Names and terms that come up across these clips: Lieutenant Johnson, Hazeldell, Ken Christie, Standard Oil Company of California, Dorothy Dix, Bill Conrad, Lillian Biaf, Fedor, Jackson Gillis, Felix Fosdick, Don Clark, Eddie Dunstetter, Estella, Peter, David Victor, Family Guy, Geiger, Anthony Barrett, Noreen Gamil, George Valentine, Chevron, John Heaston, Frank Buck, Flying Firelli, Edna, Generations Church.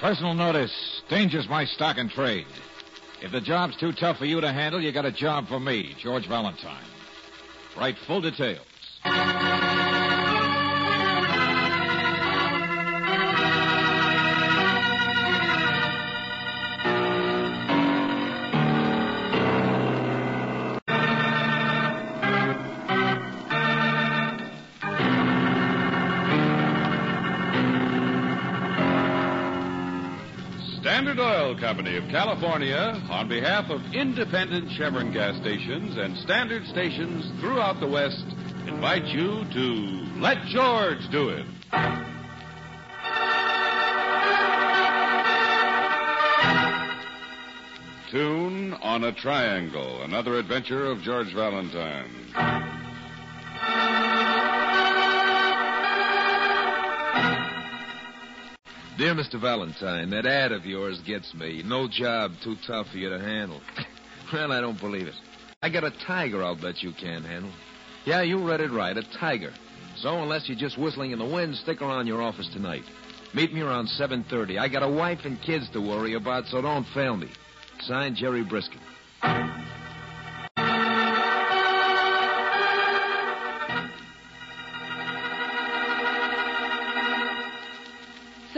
Personal notice. Danger's my stock and trade. If the job's too tough for you to handle, you got a job for me, George Valentine. Write full details. Standard Oil Company of California, on behalf of independent Chevron gas stations and standard stations throughout the West, invite you to Let George Do It. Tune on a Triangle, another adventure of George Valentine. Dear Mr. Valentine, that ad of yours gets me. No job too tough for you to handle. Well, I don't believe it. I got a tiger I'll bet you can't handle. Yeah, you read it right, a tiger. So unless you're just whistling in the wind, stick around your office tonight. Meet me around 7:30. I got a wife and kids to worry about, so don't fail me. Signed, Jerry Briskin.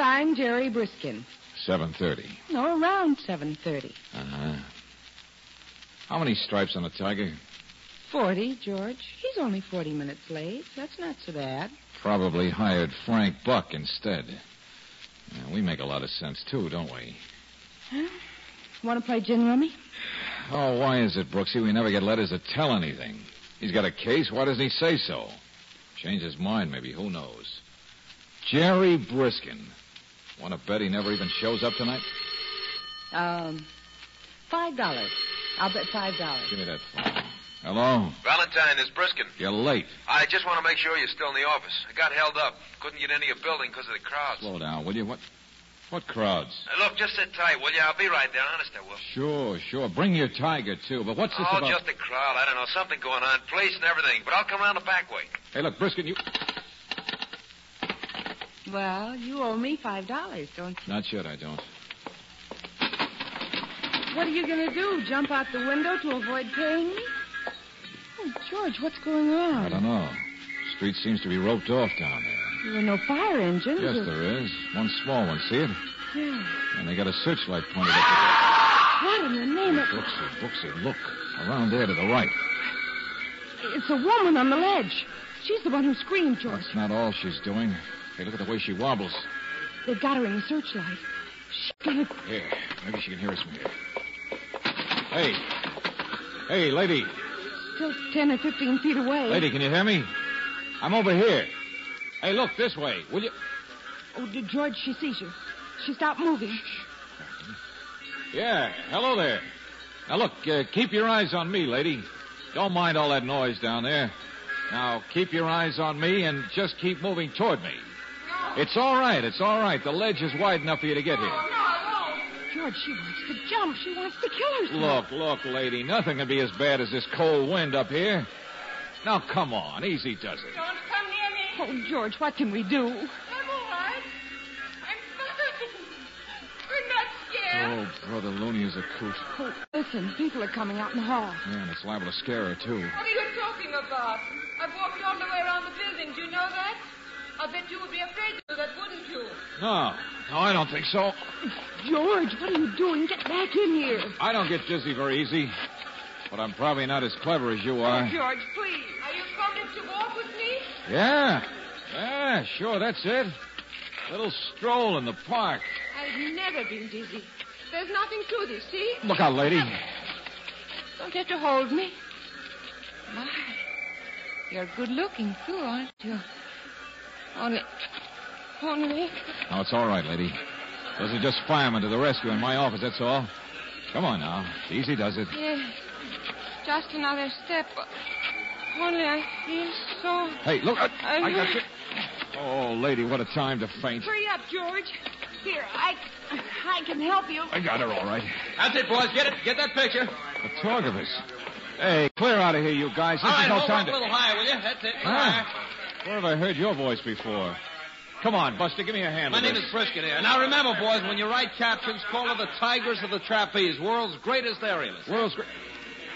I'm Jerry Briskin. 7:30. No, around 7:30. Uh-huh. How many stripes on a tiger? 40, George. He's only 40 minutes late. That's not so bad. Probably hired Frank Buck instead. Yeah, we make a lot of sense, too, don't we? Huh? Want to play gin rummy? Oh, why is it, Brooksy? We never get letters that tell anything. He's got a case. Why doesn't he say so? Change his mind, maybe. Who knows? Jerry Briskin. Want to bet he never even shows up tonight? $5. I'll bet $5. Give me that phone. Hello? Valentine, it's Briskin. You're late. I just want to make sure you're still in the office. I got held up. Couldn't get into your building because of the crowds. Slow down, will you? What crowds? Look, just sit tight, will you? I'll be right there. Honest, I will. Sure. Bring your tiger, too. But what's this about? Oh, just a crowd. I don't know. Something going on. Police and everything. But I'll come around the back way. Hey, look, Briskin, you... Well, you owe me $5, don't you? Not yet, I don't. What are you going to do, jump out the window to avoid paying me? Oh, George, what's going on? I don't know. The street seems to be roped off down there. There are no fire engines. Yes, there is. One small one. See it? Yeah. And they got a searchlight pointed at the... What in the name of... Brooksy, look. Around there to the right. It's a woman on the ledge. She's the one who screamed, George. That's not all she's doing. Hey, look at the way she wobbles. They've got her in the searchlight. She's got it. Here, maybe she can hear us from here. Hey, lady. Still 10 or 15 feet away. Lady, can you hear me? I'm over here. Hey, look, this way. Will you... Oh, George, she sees you. She stopped moving. Shh. Yeah, hello there. Now, look, keep your eyes on me, lady. Don't mind all that noise down there. Now, keep your eyes on me and just keep moving toward me. It's all right. The ledge is wide enough for you to get here. No. George, she wants to jump. She wants to kill herself. Look, lady. Nothing can be as bad as this cold wind up here. Now, come on. Easy does it. Don't come near me. Oh, George, what can we do? I'm all right. I'm fine. We're not scared. Oh, brother, Looney is a coot. Oh, listen. People are coming out in the hall. Yeah, and it's liable to scare her, too. What are you talking about? I've walked all the way around the building. Do you know that? I bet you would be afraid to do that, wouldn't you? No, I don't think so. George, what are you doing? Get back in here. I don't get dizzy very easy, but I'm probably not as clever as you are. Oh, George, please. Are you coming to walk with me? Yeah, sure, that's it. A little stroll in the park. I've never been dizzy. There's nothing to this, see? Look out, lady. Don't have to hold me. My, you're good looking, too, aren't you? Only, Only... Oh, it's all right, lady. Those are just firemen to the rescue in my office, that's all. Come on now. Easy does it. Yes. Just another step. Only I feel so... Hey, look. I got you. Oh, lady, what a time to faint. Hurry up, George. Here, I can help you. I got her all right. That's it, boys. Get it. Get that picture. The talk of us. Hey, clear out of here, you guys. This all right, is no hold time up to... a little higher, will you? That's it. Where have I heard your voice before? Come on, Buster, give me a hand. My name is Briskin here. Now remember, boys, when you write captions, call her the Tigers of the Trapeze, world's greatest aerialist.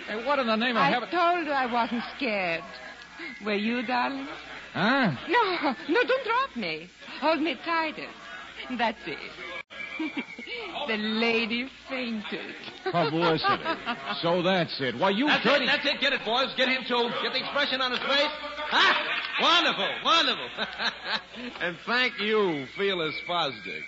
Hey, what in the name of heaven? I told you I wasn't scared. Were you, darling? Huh? No, don't drop me. Hold me tighter. That's it. The lady fainted. Publicity. So that's it. Why, you... That's it. Get it, boys. Get him, too. Get the expression on his face. Ah! Wonderful. And thank you, Felix Fosdick.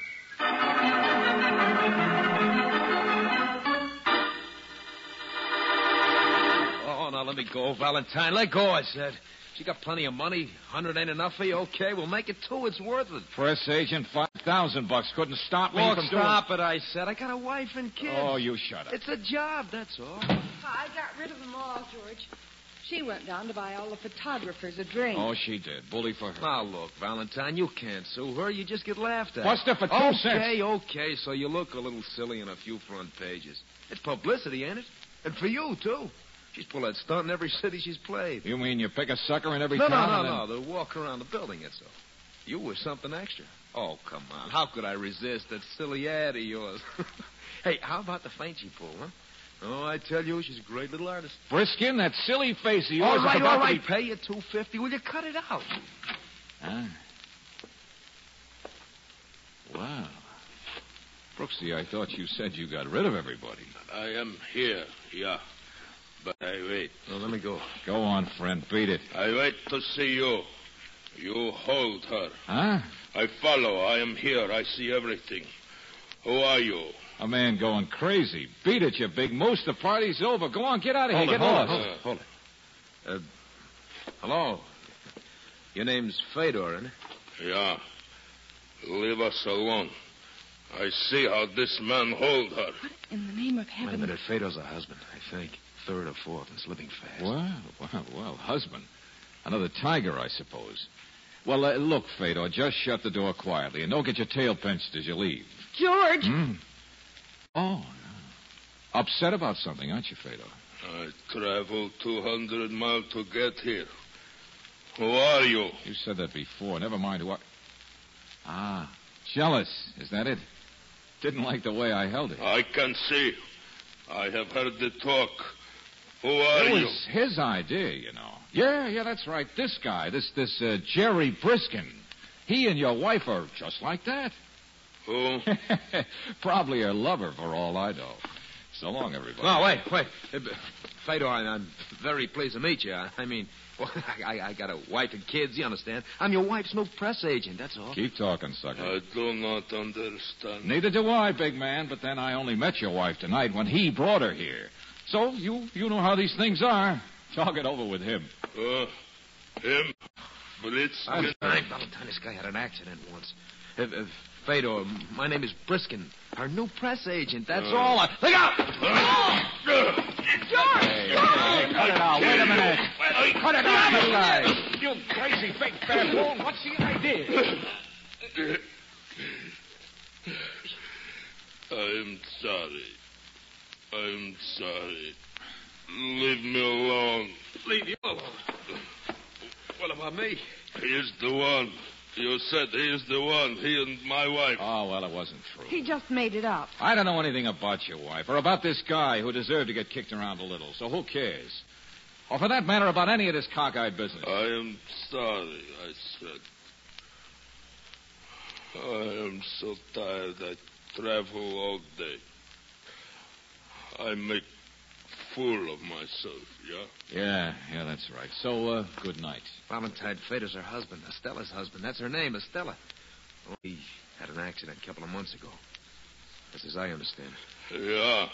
Oh, now let me go, Valentine. Let go, I said. She got plenty of money. 100 ain't enough for you. Okay, we'll make it two. It's worth it. Press agent, $5,000 couldn't stop me from doing... Stop it, I said. I got a wife and kids. Oh, you shut up. It's a job, that's all. I got rid of them all, George. She went down to buy all the photographers a drink. Oh, she did. Bully for her. Now, look, Valentine, you can't sue her. You just get laughed at. Buster, for 2 cents. Okay, so you look a little silly in a few front pages. It's publicity, ain't it? And for you, too. She's pulled that stunt in every city she's played. You mean you pick a sucker in every town? No. They walk around the building, that's all. You were something extra. Oh, come on. How could I resist that silly ad of yours? Hey, how about the feint she pulled, huh? Oh, I tell you, she's a great little artist. Briskin, that silly face of yours... All right. Pay you $250. Will you cut it out? Ah. Wow. Brooksy, I thought you said you got rid of everybody. I am here, yeah. But I wait. No, let me go. Go on, friend. Beat it. I wait to see you. You hold her. Huh? I follow. I am here. I see everything. Who are you? A man going crazy. Beat it, you big moose. The party's over. Go on, get out of here. Hold it. Hello. Your name's Fedor, isn't it? Yeah. Leave us alone. I see how this man hold her. What in the name of heaven? Wait a minute. Fedor's a husband, I think. Third or fourth. It's living fast. Well, husband. Another tiger, I suppose. Well, look, Fedor, just shut the door quietly and don't get your tail pinched as you leave. George! Oh, no. Upset about something, aren't you, Fedor? I traveled 200 miles to get here. Who are you? You said that before. Never mind who I... Ah, jealous. Is that it? Didn't like the way I held it. I can see. I have heard the talk. Who are you? It was his idea, you know. Yeah, that's right. This guy, this Jerry Briskin. He and your wife are just like that. Who? Probably her lover, for all I know. So long, everybody. No, wait. Fedor, I'm very pleased to meet you. I mean, well, I got a wife and kids, you understand? I'm your wife's new press agent, that's all. Keep talking, sucker. I do not understand. Neither do I, big man, but then I only met your wife tonight when he brought her here. So, you know how these things are. Talk it over with him. Him? Blitz? Valentine, this guy had an accident once. Fedor, my name is Briskin, our new press agent. That's all. Look out! George! Hey, cut it out. Wait a minute. Cut it out, little guy. You crazy big baboon. What's the idea? I'm sorry. Leave me alone. Leave you alone? What about me? He's the one. You said he's the one, he and my wife. Oh, well, it wasn't true. He just made it up. I don't know anything about your wife or about this guy who deserved to get kicked around a little, so who cares? Or for that matter, about any of this cockeyed business. I am sorry, I said. I am so tired, I travel all day. I make fool of myself, yeah? Yeah, that's right. So, good night. Valentine Fedor's her husband, Estella's husband. That's her name, Estella. Oh, he had an accident a couple of months ago. That's as I understand it. Yeah.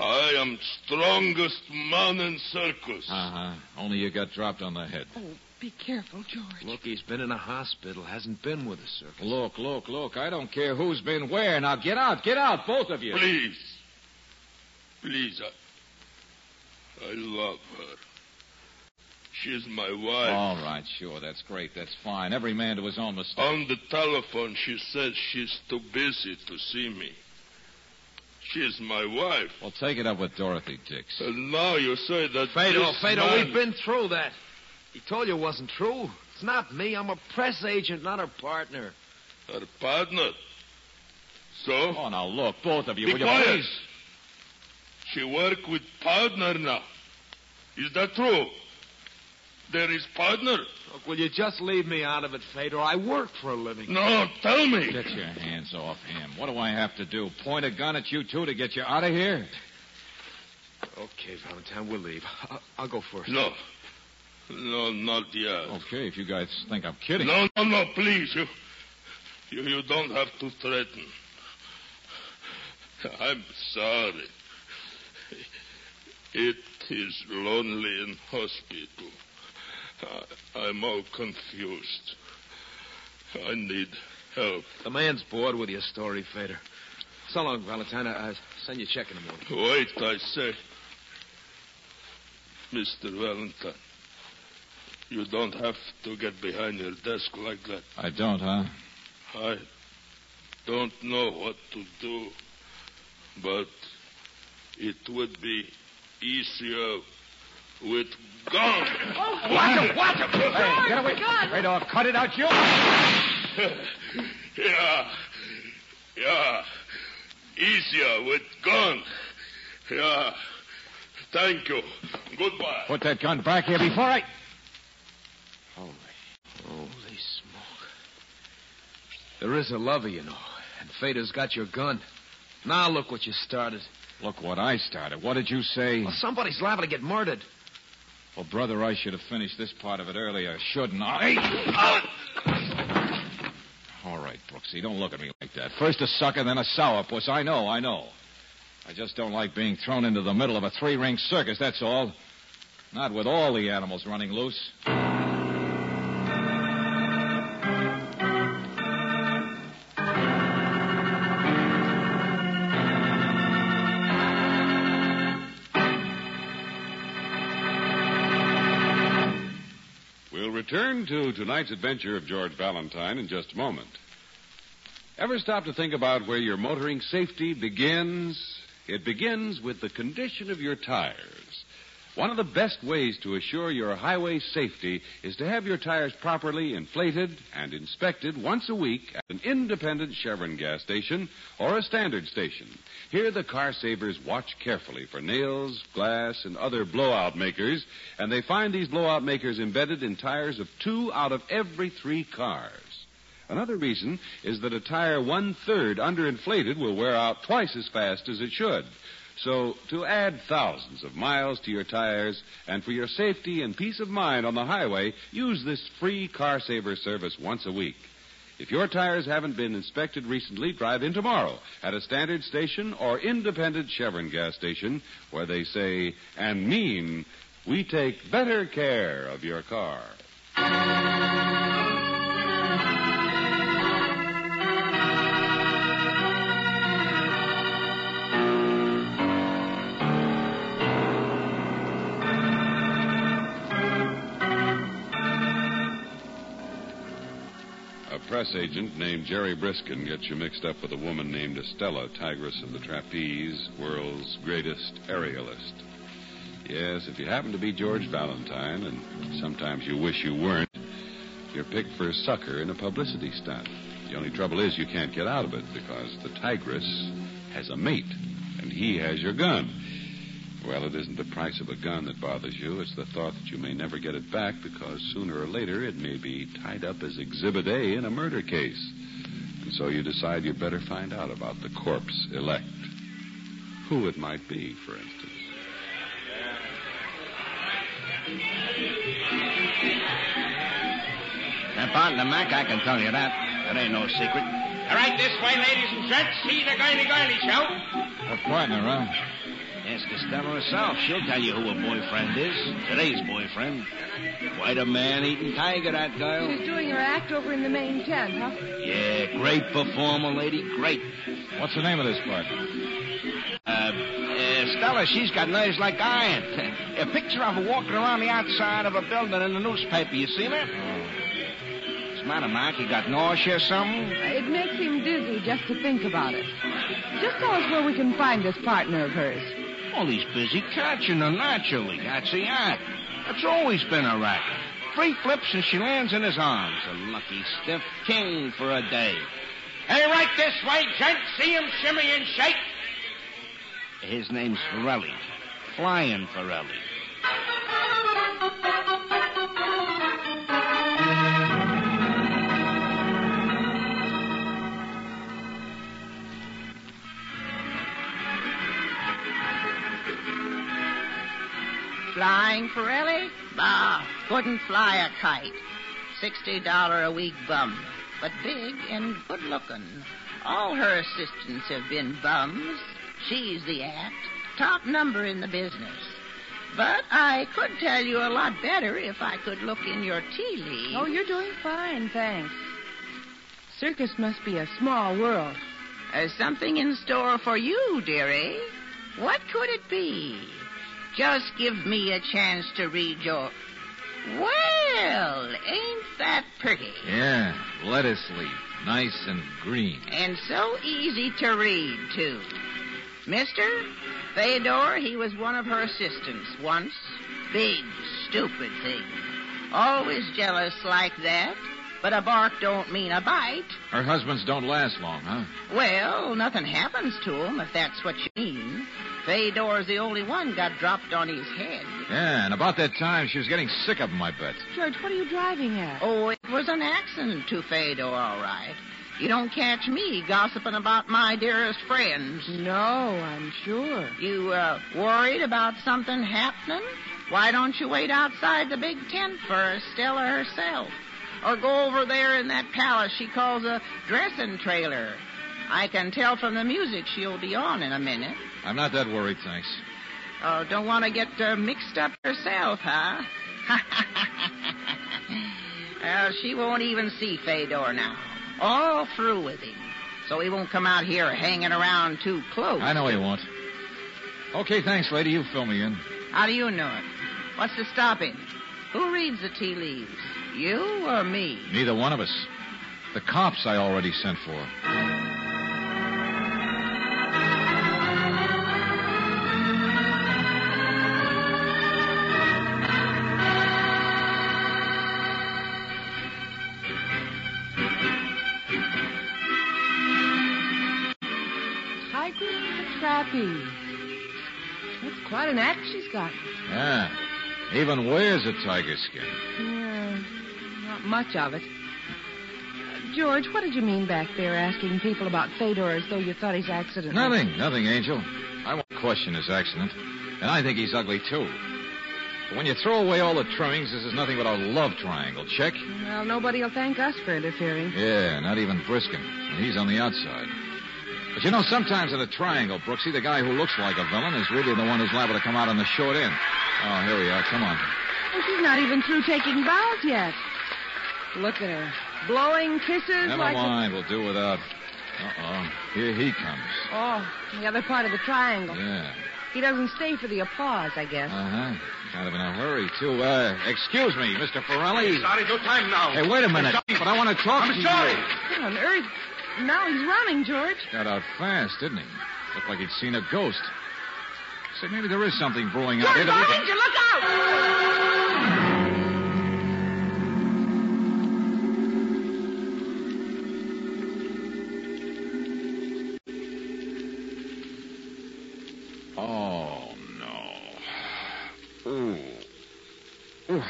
I am strongest man in circus. Only you got dropped on the head. Oh, Be careful, George. Look, he's been in a hospital. Hasn't been with a circus. Look. I don't care who's been where. Now get out, both of you. Please, I love her. She's my wife. All right, sure, that's great, that's fine. Every man to his own mistake. On the telephone, she says she's too busy to see me. She's my wife. Well, take it up with Dorothy Dix. And now you say that... Fedor, we've been through that. He told you it wasn't true. It's not me. I'm a press agent, not her partner. Her partner? So? Oh, now, look, both of you. Be quiet. Please? She work with partner now. Is that true? There is partner. Look, will you just leave me out of it, Fedor? I work for a living. No, tell me. Get your hands off him. What do I have to do? Point a gun at you two to get you out of here? Okay, Valentine, we'll leave. I'll go first. No, not yet. Okay, if you guys think I'm kidding. No, please. You don't have to threaten. I'm sorry. It is lonely in hospital. I'm all confused. I need help. The man's bored with your story, Fedor. So long, Valentine. I'll send you a check in the morning. Wait, I say. Mr. Valentine, you don't have to get behind your desk like that. I don't, huh? I don't know what to do, but it would be easier with guns. Oh, watch him. Hey, get away. God. Right off. Cut it out, you. Yeah. Easier with gun. Yeah. Thank you. Goodbye. Put that gun back here before I... Holy smoke. There is a lover, you know. And Fedor's got your gun. Now look what you started. Look what I started. What did you say? Well, somebody's liable to get murdered. Well, brother, I should have finished this part of it earlier, shouldn't I? All right, Brooksy, don't look at me like that. First a sucker, then a sourpuss. I know. I just don't like being thrown into the middle of a three-ring circus, that's all. Not with all the animals running loose. Turn to tonight's adventure of George Valentine in just a moment. Ever stop to think about where your motoring safety begins? It begins with the condition of your tires. One of the best ways to assure your highway safety is to have your tires properly inflated and inspected once a week at an independent Chevron gas station or a standard station. Here the car savers watch carefully for nails, glass, and other blowout makers, and they find these blowout makers embedded in tires of 2 out of every 3 cars. Another reason is that a tire 1/3 underinflated will wear out twice as fast as it should. So, to add thousands of miles to your tires, and for your safety and peace of mind on the highway, use this free Car Saver service once a week. If your tires haven't been inspected recently, drive in tomorrow at a standard station or independent Chevron gas station where they say and mean, we take better care of your car. Press agent named Jerry Briskin gets you mixed up with a woman named Estella, tigress of the trapeze, world's greatest aerialist. Yes, if you happen to be George Valentine, and sometimes you wish you weren't, you're picked for a sucker in a publicity stunt. The only trouble is you can't get out of it because the tigress has a mate, and he has your gun. Well, it isn't the price of a gun that bothers you. It's the thought that you may never get it back because sooner or later it may be tied up as Exhibit A in a murder case. And so you decide you better find out about the corpse elect. Who it might be, for instance. Now, partner Mac, I can tell you that. That ain't no secret. All right, this way, ladies and gents. See the Goily Goily Show. A partner, huh? Ask Estella herself. She'll tell you who her boyfriend is. Today's boyfriend. Quite a man-eating tiger, that girl. She's doing her act over in the main tent, huh? Yeah, great performer, lady, great. What's the name of this part? Estella, she's got nerves like iron. A picture of her walking around the outside of a building in the newspaper. You seen her? What's the matter, Mark? You got nausea or something? It makes him dizzy just to think about it. Just tell us where we can find this partner of hers. Well, he's busy catching her naturally. That's the act. That's always been her act. 3 flips and she lands in his arms. A lucky stiff king for a day. Hey, right this way, gents. See him shimmy and shake. His name's Firelli. Flying Firelli. Flying Firelli? Bah, couldn't fly a kite. $60 a week bum, but big and good-looking. All her assistants have been bums. She's the act, top number in the business. But I could tell you a lot better if I could look in your tea leaves. Oh, you're doing fine, thanks. Circus must be a small world. There's something in store for you, dearie. What could it be? Just give me a chance to read your... Well, ain't that pretty? Yeah, lettuce leaf, nice and green. And so easy to read, too. Mister, Fedor, he was one of her assistants once. Big, stupid thing. Always jealous like that. But a bark don't mean a bite. Her husbands don't last long, huh? Well, nothing happens to them, if that's what you mean. Fedor's the only one got dropped on his head. Yeah, and about that time, she was getting sick of him, I bet. George, what are you driving at? Oh, it was an accident to Fedor, all right. You don't catch me gossiping about my dearest friends. No, I'm sure. You, worried about something happening? Why don't you wait outside the big tent for Estella herself? Or go over there in that palace she calls a dressing trailer. I can tell from the music she'll be on in a minute. I'm not that worried, thanks. Oh, don't want to get mixed up herself, huh? Well, she won't even see Fedor now. All through with him. So he won't come out here hanging around too close. I know he won't. Okay, thanks, lady. You fill me in. How do you know it? What's the stopping? Who reads the tea leaves? You or me? Neither one of us. The cops I already sent for. That's quite an act she's got. Yeah. Even wears a tiger skin. Yeah. Not much of it. George, what did you mean back there asking people about Fedor as though you thought his accident... Nothing, Angel. I won't question his accident. And I think he's ugly, too. But when you throw away all the trimmings, this is nothing but a love triangle, check? Well, nobody will thank us for interfering. Yeah, not even Briskin. And he's on the outside. But, you know, sometimes in a triangle, Brooksy, the guy who looks like a villain is really the one who's liable to come out on the short end. Oh, here we are. Come on. Well, she's not even through taking bows yet. Look at her. Blowing kisses. Never like mind. We'll do without. Uh-oh. Here he comes. Oh, the other part of the triangle. Yeah. He doesn't stay for the applause, I guess. Uh-huh. Kind of in a hurry, too. Excuse me, Mr. Firelli. Sorry, no time now. Hey, wait a minute. But I want to talk to you. I'm sorry. What on earth... Now he's running, George. Got out fast, didn't he? Looked like he'd seen a ghost. Say, maybe there is something brewing out here. George, did you look out! Oh, no. Ooh.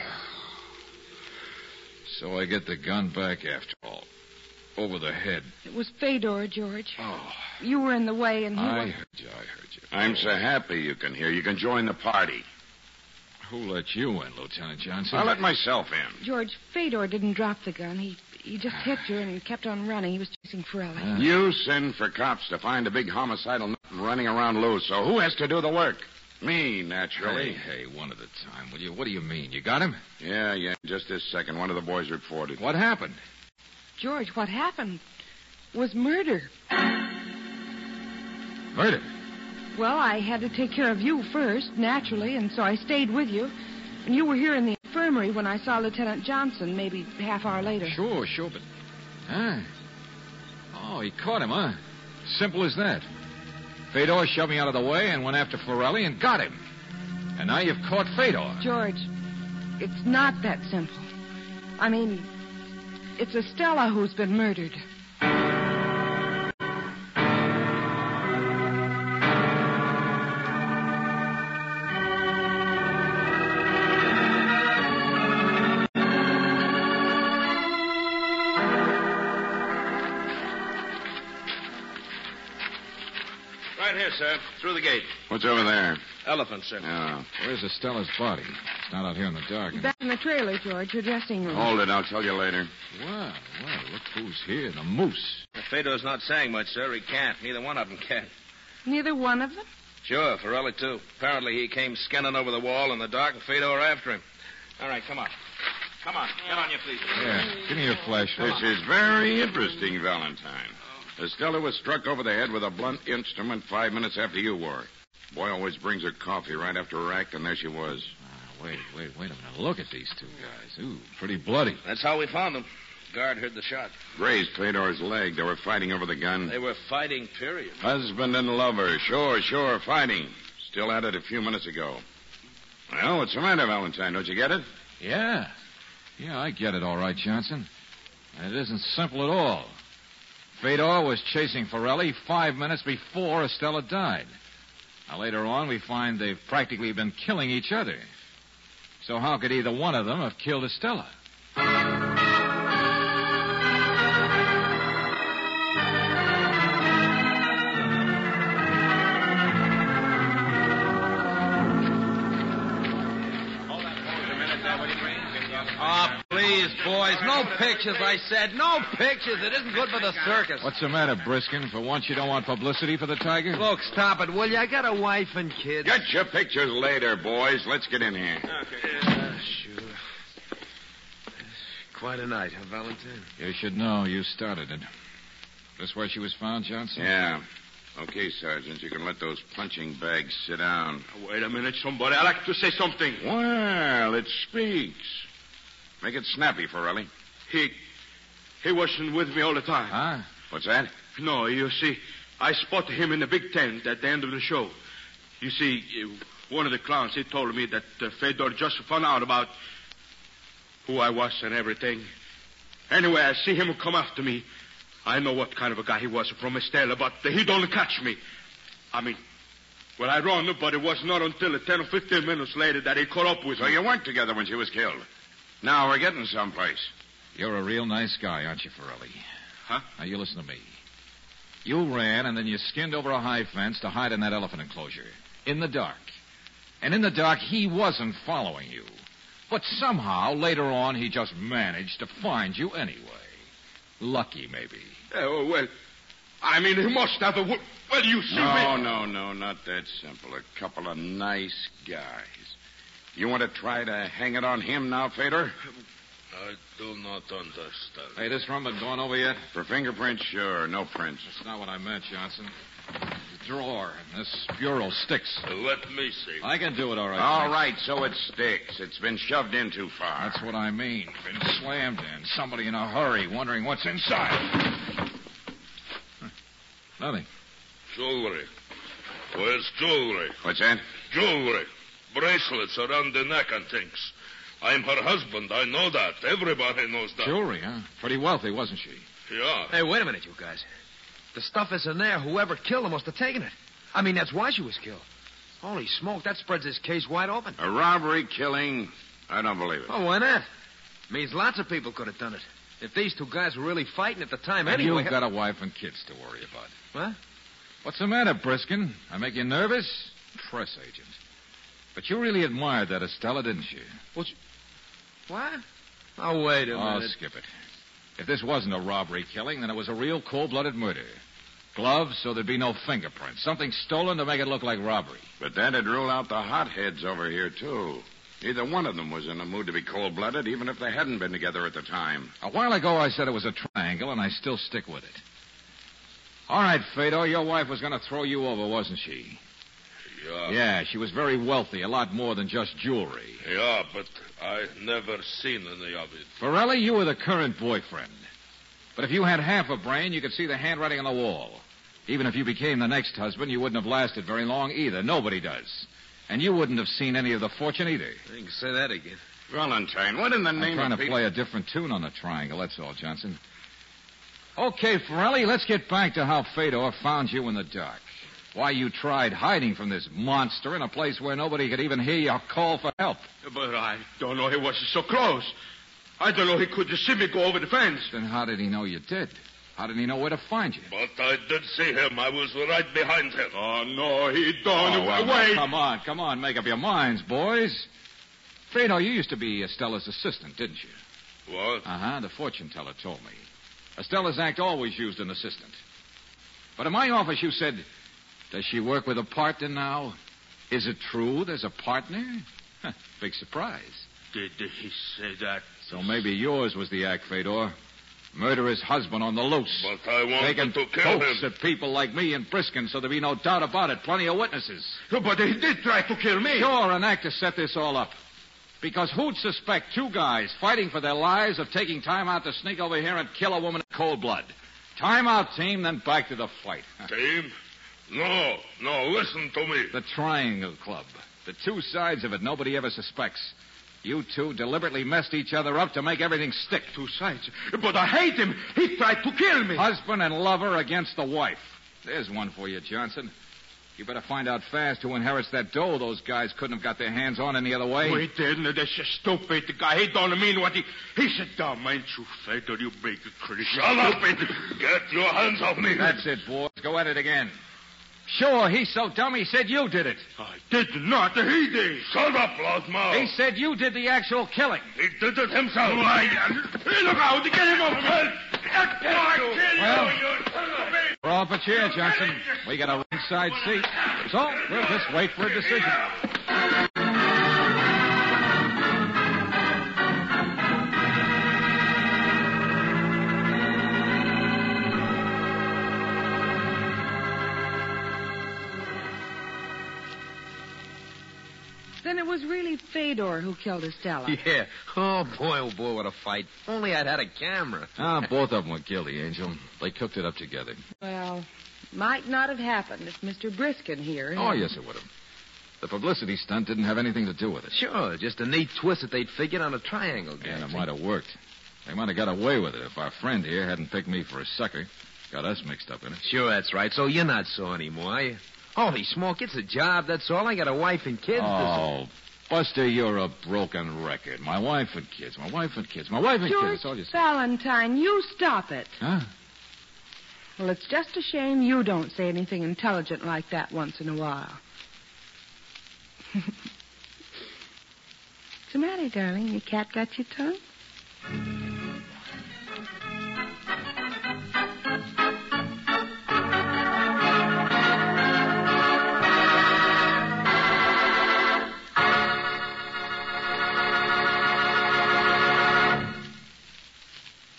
So I get the gun back after all. Over the head. It was Fedor, George. Oh. You were in the way and he was... I heard you. I'm so happy you can hear. You can join the party. Who let you in, Lieutenant Johnson? I let myself in. George, Fedor didn't drop the gun. He He just hit you and he kept on running. He was chasing Firelli. You send for cops to find a big homicidal nut running around loose, so who has to do the work? Me, naturally. Hey, one at a time, will you? What do you mean? You got him? Yeah, just this second. One of the boys reported. What happened? George, what happened was murder. Murder? Well, I had to take care of you first, naturally, and so I stayed with you. And you were here in the infirmary when I saw Lieutenant Johnson maybe half hour later. Sure, but... Oh, he caught him, huh? Simple as that. Fedor shoved me out of the way and went after Firelli and got him. And now you've caught Fedor. George, it's not that simple. I mean, it's Estella who's been murdered. Sir, through the gate. What's over there? Elephant, sir. Oh. Where's Estella's body? It's not out here in the dark. Back in the trailer, George, your dressing room. Hold it, I'll tell you later. Well, look who's here, the moose. Fedor's not saying much, sir. He can't. Neither one of them can. Neither one of them? Sure, Firelli, too. Apparently he came skinning over the wall in the dark and Fedor after him. All right, come on. Come on. Get on you, please. Yeah, give me your flashlight. This is very interesting, Valentine. Estella was struck over the head with a blunt instrument 5 minutes after you were. Boy always brings her coffee right after her act, and there she was. Wait a minute. Look at these two guys. Ooh, pretty bloody. That's how we found them. Guard heard the shot. Grazed Fedor's leg. They were fighting over the gun. They were fighting, period. Husband and lover. Sure, fighting. Still at it a few minutes ago. Well, what's the matter, Valentine? Don't you get it? Yeah, I get it all right, Johnson. It isn't simple at all. Fedor was chasing Firelli 5 minutes before Estella died. Now, later on, we find they've practically been killing each other. So how could either one of them have killed Estella? No pictures, I said. No pictures. It isn't good for the circus. What's the matter, Briskin? For once, you don't want publicity for the tiger? Look, stop it, will you? I got a wife and kids. Get your pictures later, boys. Let's get in here. Okay. Sure. Quite a night, huh, Valentine? You should know. You started it. This where she was found, Johnson? Yeah. Okay, Sergeant, you can let those punching bags sit down. Wait a minute, somebody. I'd like to say something. Well, it speaks. Make it snappy, Firelli. He wasn't with me all the time. Huh? What's that? No, you see, I spotted him in the big tent at the end of the show. You see, one of the clowns, he told me that Fedor just found out about who I was and everything. Anyway, I see him come after me. I know what kind of a guy he was from Estella, but he don't catch me. I mean, well, I run, but it was not until 10 or 15 minutes later that he caught up with me. So you weren't together when she was killed? Now we're getting someplace. You're a real nice guy, aren't you, Firelli? Huh? Now, you listen to me. You ran, and then you skinned over a high fence to hide in that elephant enclosure. In the dark. And in the dark, he wasn't following you. But somehow, later on, he just managed to find you anyway. Lucky, maybe. Well, I mean, he must have a... Well, you see... No, not that simple. A couple of nice guys. You want to try to hang it on him now, Fedor? I do not understand. Hey, this room been gone over yet? For fingerprints, sure. No prints. That's not what I meant, Johnson. The drawer and this bureau sticks. Let me see. I can do it all right. All right, so it sticks. It's been shoved in too far. That's what I mean. Been slammed in. Somebody in a hurry wondering what's inside. Nothing. Jewelry. Where's jewelry? What's that? Jewelry. Bracelets around the neck and things. I'm her husband. I know that. Everybody knows that. Jewelry, huh? Pretty wealthy, wasn't she? Yeah. Hey, wait a minute, you guys. The stuff is in there. Whoever killed her must have taken it. I mean, that's why she was killed. Holy smoke, that spreads this case wide open. A robbery, killing, I don't believe it. Oh, why not? Means lots of people could have done it. If these two guys were really fighting at the time and anyway... you've got a wife and kids to worry about. What? What's the matter, Briskin? I make you nervous? Press agent. But you really admired that Estella, didn't you? What? No, wait a minute. Oh, skip it. If this wasn't a robbery killing, then it was a real cold-blooded murder. Gloves so there'd be no fingerprints. Something stolen to make it look like robbery. But that'd rule out the hotheads over here, too. Neither one of them was in a mood to be cold-blooded, even if they hadn't been together at the time. A while ago, I said it was a triangle, and I still stick with it. All right, Fedor, your wife was going to throw you over, wasn't she? Yeah. Yeah, she was very wealthy, a lot more than just jewelry. Yeah, but I never seen any of it. Firelli, you were the current boyfriend. But if you had half a brain, you could see the handwriting on the wall. Even if you became the next husband, you wouldn't have lasted very long either. Nobody does. And you wouldn't have seen any of the fortune either. You can say that again. Valentine, what in the name of... I'm trying to play a different tune on the triangle, that's all, Johnson. Okay, Firelli, let's get back to how Fedor found you in the dark. Why you tried hiding from this monster in a place where nobody could even hear your call for help. But I don't know he was so close. I don't know he could just see me go over the fence. Then how did he know you did? How did he know where to find you? But I did see him. I was right behind him. Oh, no, he don't. Oh, well, wait. No, come on. Make up your minds, boys. Fredo, you used to be Estella's assistant, didn't you? What? Uh-huh, the fortune teller told me. Estella's act always used an assistant. But in my office you said... Does she work with a partner now? Is it true there's a partner? Huh, big surprise. Did he say that? So maybe yours was the act, Fedor. Murder his husband on the loose. But I wanted to kill him. They can coax at people like me and Briskin, so there'll be no doubt about it. Plenty of witnesses. But he did try to kill me. Sure, an act to set this all up. Because who'd suspect two guys fighting for their lives of taking time out to sneak over here and kill a woman in cold blood? Time out, team, then back to the fight. Team? No, listen to me. The Triangle Club. The two sides of it nobody ever suspects. You two deliberately messed each other up to make everything stick. Two sides? But I hate him. He tried to kill me. Husband and lover against the wife. There's one for you, Johnson. You better find out fast who inherits that dough those guys couldn't have got their hands on any other way. Wait, Edna, that's a stupid guy. He don't mean what he... He's a dumb, ain't you, Fedor? You big Christian. Shut up and get your hands off me. That's it, boys. Go at it again. Sure, he's so dumb he said you did it. I did not. He did. Shut up, loudmouth. He said you did the actual killing. He did it himself. Oh, look out. Get him off. Well, we're all for cheer, Johnson. We got a ringside seat. So we'll just wait for a decision. Then it was really Fedor who killed Estella. Yeah. Oh, boy, what a fight. Only I'd had a camera. Both of them were guilty, Angel. They cooked it up together. Well, might not have happened if Mr. Briskin here... Oh, yes, it would have. The publicity stunt didn't have anything to do with it. Sure, just a neat twist that they'd figured on a triangle game. And it might have worked. They might have got away with it if our friend here hadn't picked me for a sucker. Got us mixed up in it. Sure, that's right. So you're not sore anymore, are you? Holy smoke, it's a job, that's all. I got a wife and kids. Oh, Buster, you're a broken record. My wife and kids. That's all you say. Valentine, you stop it. Huh? Well, it's just a shame you don't say anything intelligent like that once in a while. What's the matter, darling? Your cat got your tongue?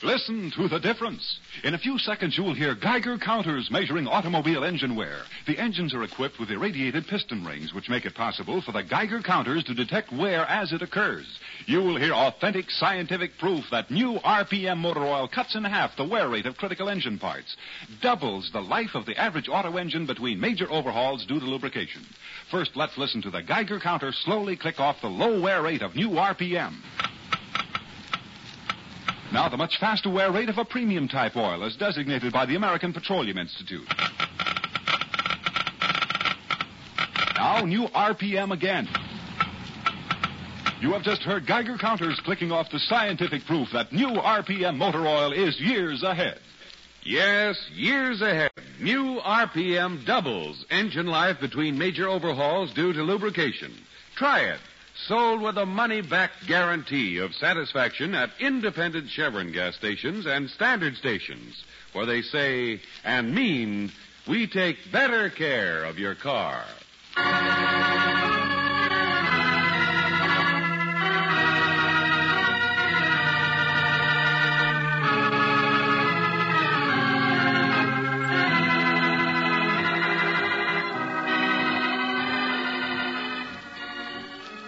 Listen to the difference. In a few seconds, you will hear Geiger counters measuring automobile engine wear. The engines are equipped with irradiated piston rings, which make it possible for the Geiger counters to detect wear as it occurs. You will hear authentic scientific proof that new RPM motor oil cuts in half the wear rate of critical engine parts, doubles the life of the average auto engine between major overhauls due to lubrication. First, let's listen to the Geiger counter slowly click off the low wear rate of new RPM. Now the much faster wear rate of a premium type oil as designated by the American Petroleum Institute. Now new RPM again. You have just heard Geiger counters clicking off the scientific proof that new RPM motor oil is years ahead. Yes, years ahead. New RPM doubles engine life between major overhauls due to lubrication. Try it. sold with a money-back guarantee of satisfaction at independent Chevron gas stations and standard stations, where they say and mean, we take better care of your car.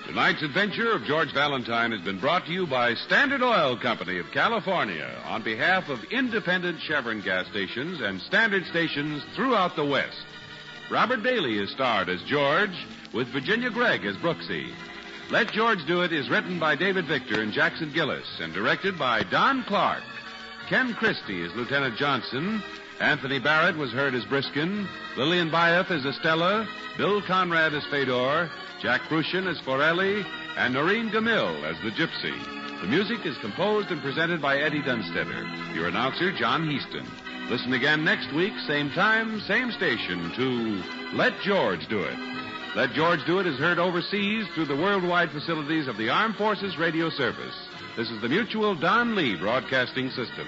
Tonight's adventure of George Valentine has been brought to you by Standard Oil Company of California on behalf of independent Chevron gas stations and standard stations throughout the West. Robert Bailey is starred as George, with Virginia Gregg as Brooksy. Let George Do It is written by David Victor and Jackson Gillis and directed by Don Clark. Ken Christie is Lieutenant Johnson. Anthony Barrett was heard as Briskin. Lillian Biaf as Estella. Bill Conrad as Fedor. Jack Kruschen as Firelli, and Noreen Gamil as the Gypsy. The music is composed and presented by Eddie Dunstetter. Your announcer, John Heaston. Listen again next week, same time, same station, to Let George Do It. Let George Do It is heard overseas through the worldwide facilities of the Armed Forces Radio Service. This is the Mutual Don Lee Broadcasting System.